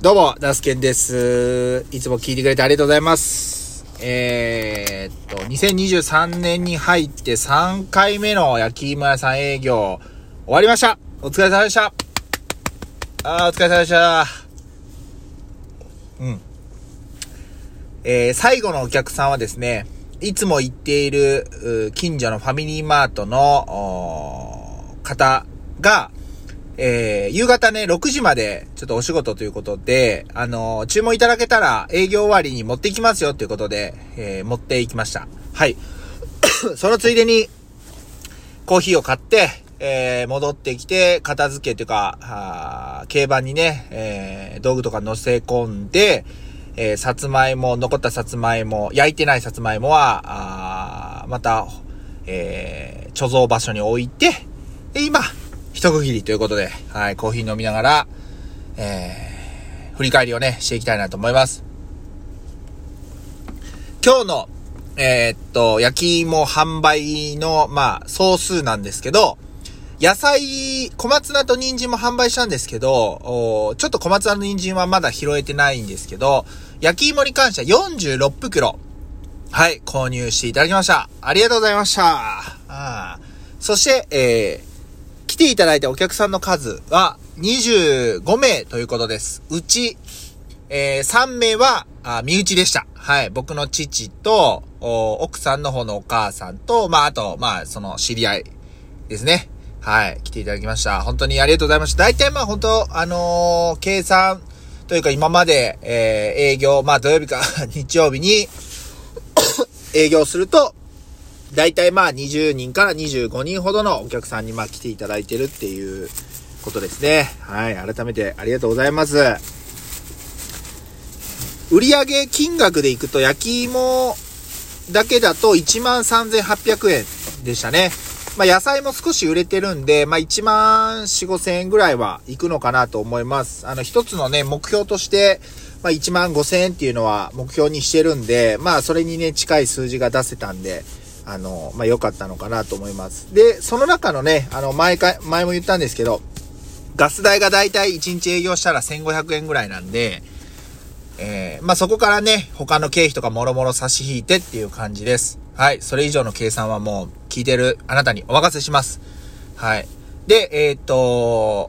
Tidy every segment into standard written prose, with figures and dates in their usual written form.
どうも、ダスケンです。いつも聞いてくれてありがとうございます。2023年に入って3回目の焼き芋屋さん営業終わりました。お疲れ様でした。お疲れ様でした。最後のお客さんはですね、いつも行っている近所のファミリーマートの方が、夕方ね、6時まで、ちょっとお仕事ということで、注文いただけたら、営業終わりに持ってきますよ、ということで、持っていきました。はい。そのついでに、コーヒーを買って、戻ってきて、片付けというか、軽バンにね、道具とか乗せ込んで、さつまいも、残ったさつまいも、焼いてないさつまいもは、また、貯蔵場所に置いて、で、今、一区切りということで、はい、コーヒー飲みながら、振り返りをね、していきたいなと思います。今日の、焼き芋販売の、総数なんですけど、野菜、小松菜と人参も販売したんですけど、ちょっと小松菜の人参はまだ拾えてないんですけど、焼き芋に関しては46袋、はい、購入していただきました。ありがとうございました。そして、来ていただいたお客さんの数は25名ということです。うち、3名は身内でした。はい。僕の父と、奥さんの方のお母さんと、その知り合いですね。はい。来ていただきました。本当にありがとうございました。大体本当、計算というか今まで、営業、土曜日か日曜日に営業すると、だいたい20人から25人ほどのお客さんに来ていただいてるっていうことですね。はい、改めてありがとうございます。売上金額でいくと焼き芋だけだと 13,800 円でしたね。野菜も少し売れてるんで、14,000-15,000 円ぐらいはいくのかなと思います。一つのね、目標として、15,000 円っていうのは目標にしてるんで、それにね、近い数字が出せたんで、良かったのかなと思います。で、その中のね、前も言ったんですけど、ガス代がだいたい1日営業したら1,500 円ぐらいなんで、そこからね、他の経費とかもろもろ差し引いてっていう感じです。はい、それ以上の計算はもう聞いてるあなたにお任せします。はい。で、聞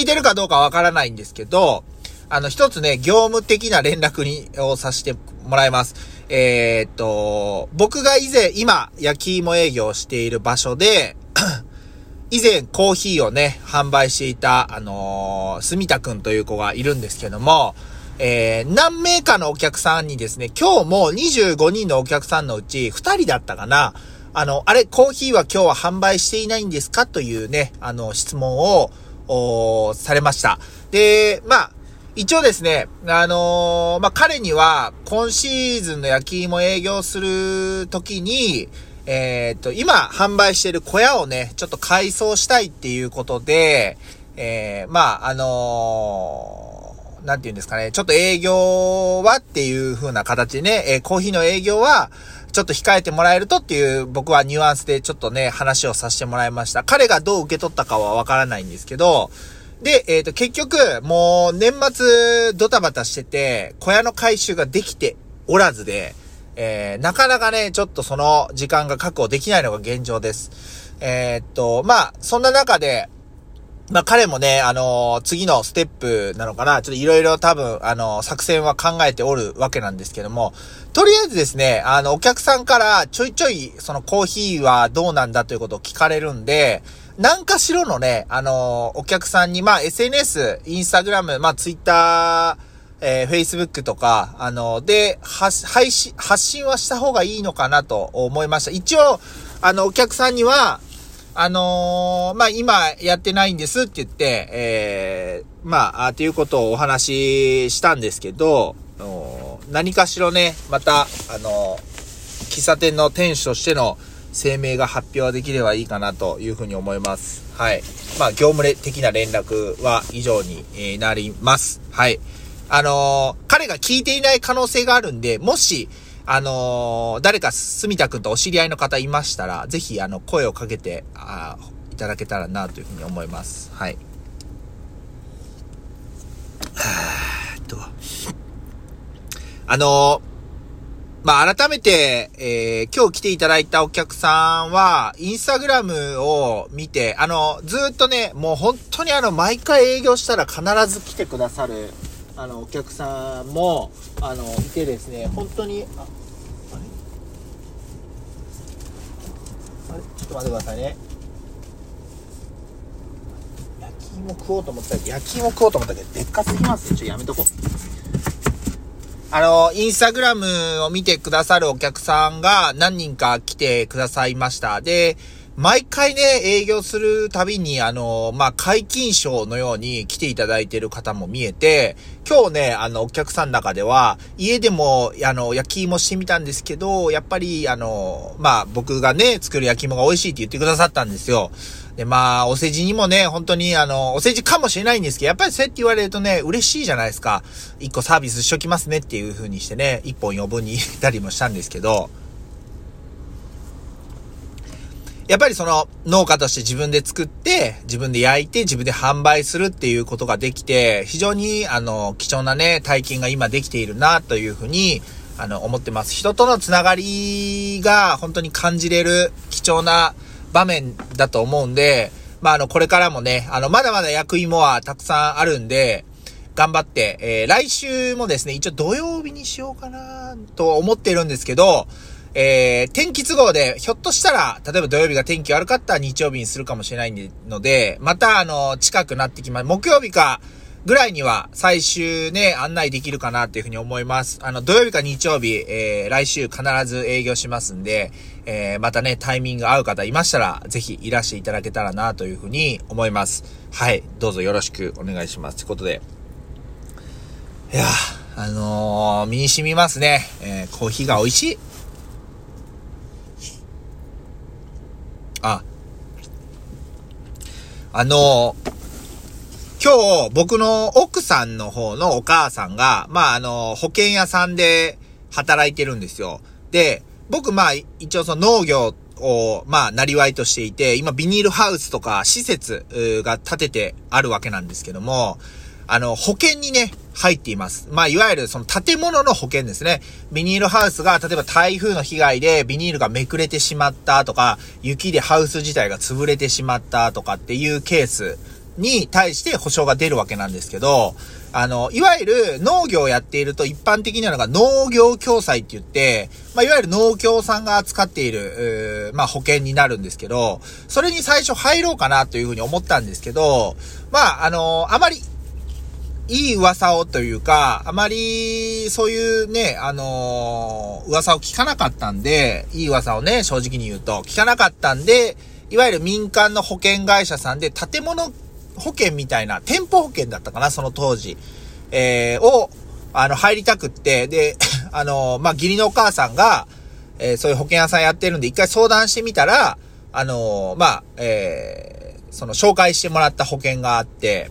いてるかどうかわからないんですけど、一つね、業務的な連絡をさせてもらいます。僕が今、焼き芋営業している場所で、以前コーヒーをね、販売していた、住田くんという子がいるんですけども、何名かのお客さんにですね、今日も25人のお客さんのうち、2人だったかな、コーヒーは今日は販売していないんですかというね、質問を、されました。で、一応ですね、彼には、今シーズンの焼き芋営業するときに、今販売している小屋をね、ちょっと改装したいっていうことで、なんて言うんですかね、ちょっと営業はっていう風な形でね、コーヒーの営業は、ちょっと控えてもらえるとっていう、僕はニュアンスでちょっとね、話をさせてもらいました。彼がどう受け取ったかはわからないんですけど、で、結局、もう、年末、ドタバタしてて、小屋の改修ができておらずで、なかなかね、ちょっとその時間が確保できないのが現状です。そんな中で、彼もね、次のステップなのかな、ちょっといろいろ多分、作戦は考えておるわけなんですけども、とりあえずですね、お客さんからちょいちょい、そのコーヒーはどうなんだということを聞かれるんで、なんかしろのね、お客さんに、SNS、インスタグラム、ツイッター、Facebook とか、で、発信はした方がいいのかなと思いました。一応、お客さんには、今やってないんですって言って、ということをお話ししたんですけど、何かしろね、また、喫茶店の店主としての声明が発表できればいいかなというふうに思います。はい。業務的な連絡は以上になります。はい。彼が聞いていない可能性があるんで、もし、誰か住田くんとお知り合いの方いましたら、ぜひ声をかけていただけたらなというふうに思います。はい。改めて、今日来ていただいたお客さんは、インスタグラムを見て、ずっとね、もう本当に毎回営業したら必ず来てくださる、お客さんも、いてですね、本当に、あれちょっと待ってくださいね。焼き芋食おうと思ったけど、でっかすぎますよ。ちょっとやめとこう。インスタグラムを見てくださるお客さんが何人か来てくださいました。で、毎回ね、営業するたびに、解禁賞のように来ていただいている方も見えて、今日ね、お客さんの中では、家でも、焼き芋してみたんですけど、やっぱり、僕がね、作る焼き芋が美味しいって言ってくださったんですよ。で、お世辞にもね、本当に、お世辞かもしれないんですけど、やっぱりそうやって言われるとね、嬉しいじゃないですか。一個サービスしときますねっていう風にしてね、一本余分に入れたりもしたんですけど、やっぱり農家として自分で作って、自分で焼いて、自分で販売するっていうことができて、非常に、貴重なね、体験が今できているな、というふうに、思ってます。人とのつながりが本当に感じれる貴重な場面だと思うんで、これからもね、まだまだ焼く芋はたくさんあるんで、頑張って、来週もですね、一応土曜日にしようかな、と思ってるんですけど、天気都合で、ひょっとしたら、例えば土曜日が天気悪かったら日曜日にするかもしれないので、また、近くなってきます。木曜日か、ぐらいには、最終ね、案内できるかなっていうふうに思います。土曜日か日曜日、来週必ず営業しますんで、またね、タイミング合う方いましたら、ぜひいらしていただけたらなというふうに思います。はい、どうぞよろしくお願いします。ということで。いやー、身に染みますね。コーヒーが美味しい。今日僕の奥さんの方のお母さんが、保険屋さんで働いてるんですよ。で、僕一応その農業をなりわいとしていて、今ビニールハウスとか施設が建ててあるわけなんですけども、保険にね、入っています。いわゆるその建物の保険ですね。ビニールハウスが、例えば台風の被害でビニールがめくれてしまったとか、雪でハウス自体が潰れてしまったとかっていうケースに対して保証が出るわけなんですけど、いわゆる農業をやっていると一般的なのが農業共済って言って、いわゆる農協さんが扱っている、保険になるんですけど、それに最初入ろうかなというふうに思ったんですけど、あまりいい噂をというか、あまりそういうね、噂を聞かなかったんで、いい噂をね、正直に言うと聞かなかったんで、いわゆる民間の保険会社さんで建物保険みたいな、店舗保険だったかな、その当時、入りたくって、で、義理のお母さんが、そういう保険屋さんやってるんで、一回相談してみたら、その紹介してもらった保険があって、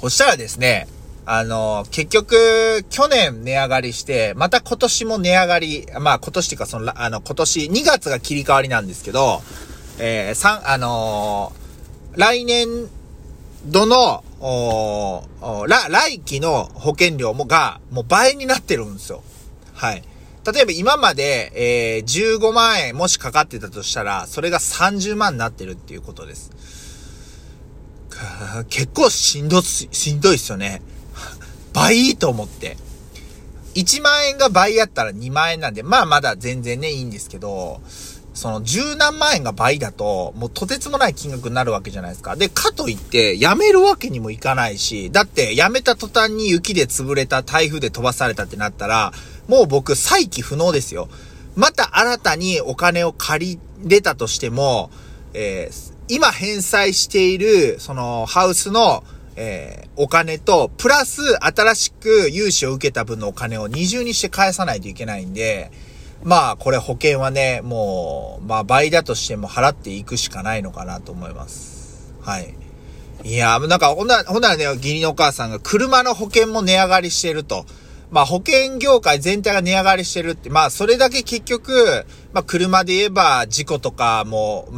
そしたらですね、結局、去年値上がりして、また今年も値上がり、今年っていうか、今年2月が切り替わりなんですけど、来年度の、来期の保険料ももう倍になってるんですよ。はい。例えば今まで、15万円もしかかってたとしたら、それが30万になってるっていうことです。結構しんどいっすよね。倍と思って。1万円が倍やったら2万円なんで、まだ全然ね、いいんですけど、その十何万円が倍だと、もうとてつもない金額になるわけじゃないですか。で、かといって、やめるわけにもいかないし、だって、やめた途端に雪で潰れた、台風で飛ばされたってなったら、もう僕、再起不能ですよ。また新たにお金を借りれたとしても、今返済している、その、ハウスの、お金と、プラス、新しく融資を受けた分のお金を二重にして返さないといけないんで、これ保険はね、もう、倍だとしても払っていくしかないのかなと思います。はい。いやー、ほんならね、義理のお母さんが、車の保険も値上がりしてると。保険業界全体が値上がりしてるって、それだけ結局、車で言えば事故とかも、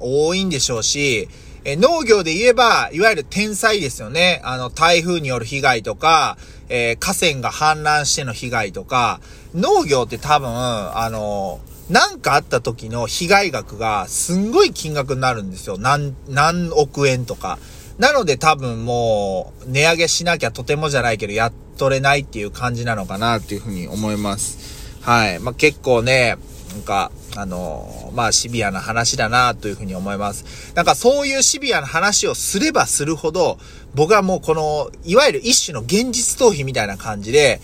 多いんでしょうし、農業で言えば、いわゆる天災ですよね。台風による被害とか、河川が氾濫しての被害とか、農業って多分、なんかあった時の被害額がすんごい金額になるんですよ。何億円とか。なので多分もう、値上げしなきゃとてもじゃないけど、やっとれないっていう感じなのかなっていうふうに思います。はい。まあ、結構ね、なんか、まあ、シビアな話だなというふうに思います。なんかそういうシビアな話をすればするほど、僕はもうこの、いわゆる一種の現実逃避みたいな感じで、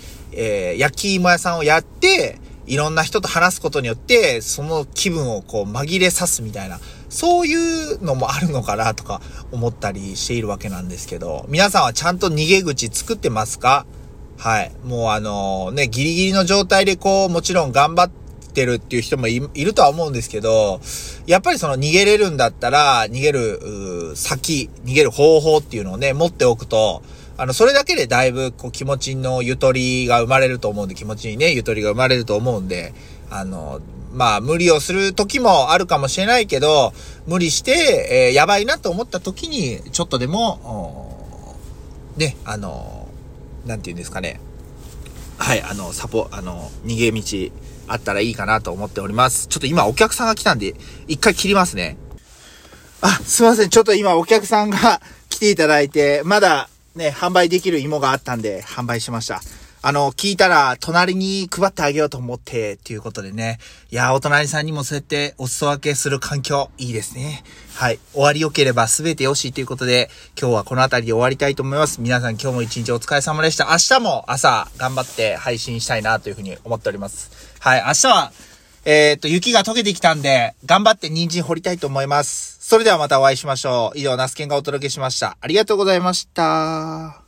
焼き芋屋さんをやって、いろんな人と話すことによって、その気分をこう紛れさすみたいな、そういうのもあるのかなとか思ったりしているわけなんですけど、皆さんはちゃんと逃げ口作ってますか？はい。もうね、ギリギリの状態でこう、もちろん頑張ってるっていう人も いるとは思うんですけど、やっぱりその逃げれるんだったら、逃げる先、逃げる方法っていうのをね、持っておくと、それだけでだいぶ、こう、気持ちのゆとりが生まれると思うんで、気持ちにね、ゆとりが生まれると思うんで、まあ、無理をする時もあるかもしれないけど、無理して、やばいなと思った時に、ちょっとでも、ね、なんていうんですかね。はい、逃げ道あったらいいかなと思っております。ちょっと今お客さんが来たんで、一回切りますね。あ、すいません。ちょっと今お客さんが来ていただいて、まだ、ね、販売できる芋があったんで、販売しました。聞いたら、隣に配ってあげようと思って、ということでね。いや、お隣さんにもそうやってお裾分けする環境、いいですね。はい。終わり良ければ全て良しということで、今日はこの辺りで終わりたいと思います。皆さん今日も一日お疲れ様でした。明日も朝、頑張って配信したいな、というふうに思っております。はい。明日は、雪が溶けてきたんで、頑張って人参掘りたいと思います。それではまたお会いしましょう。以上、ナスケンがお届けしました。ありがとうございました。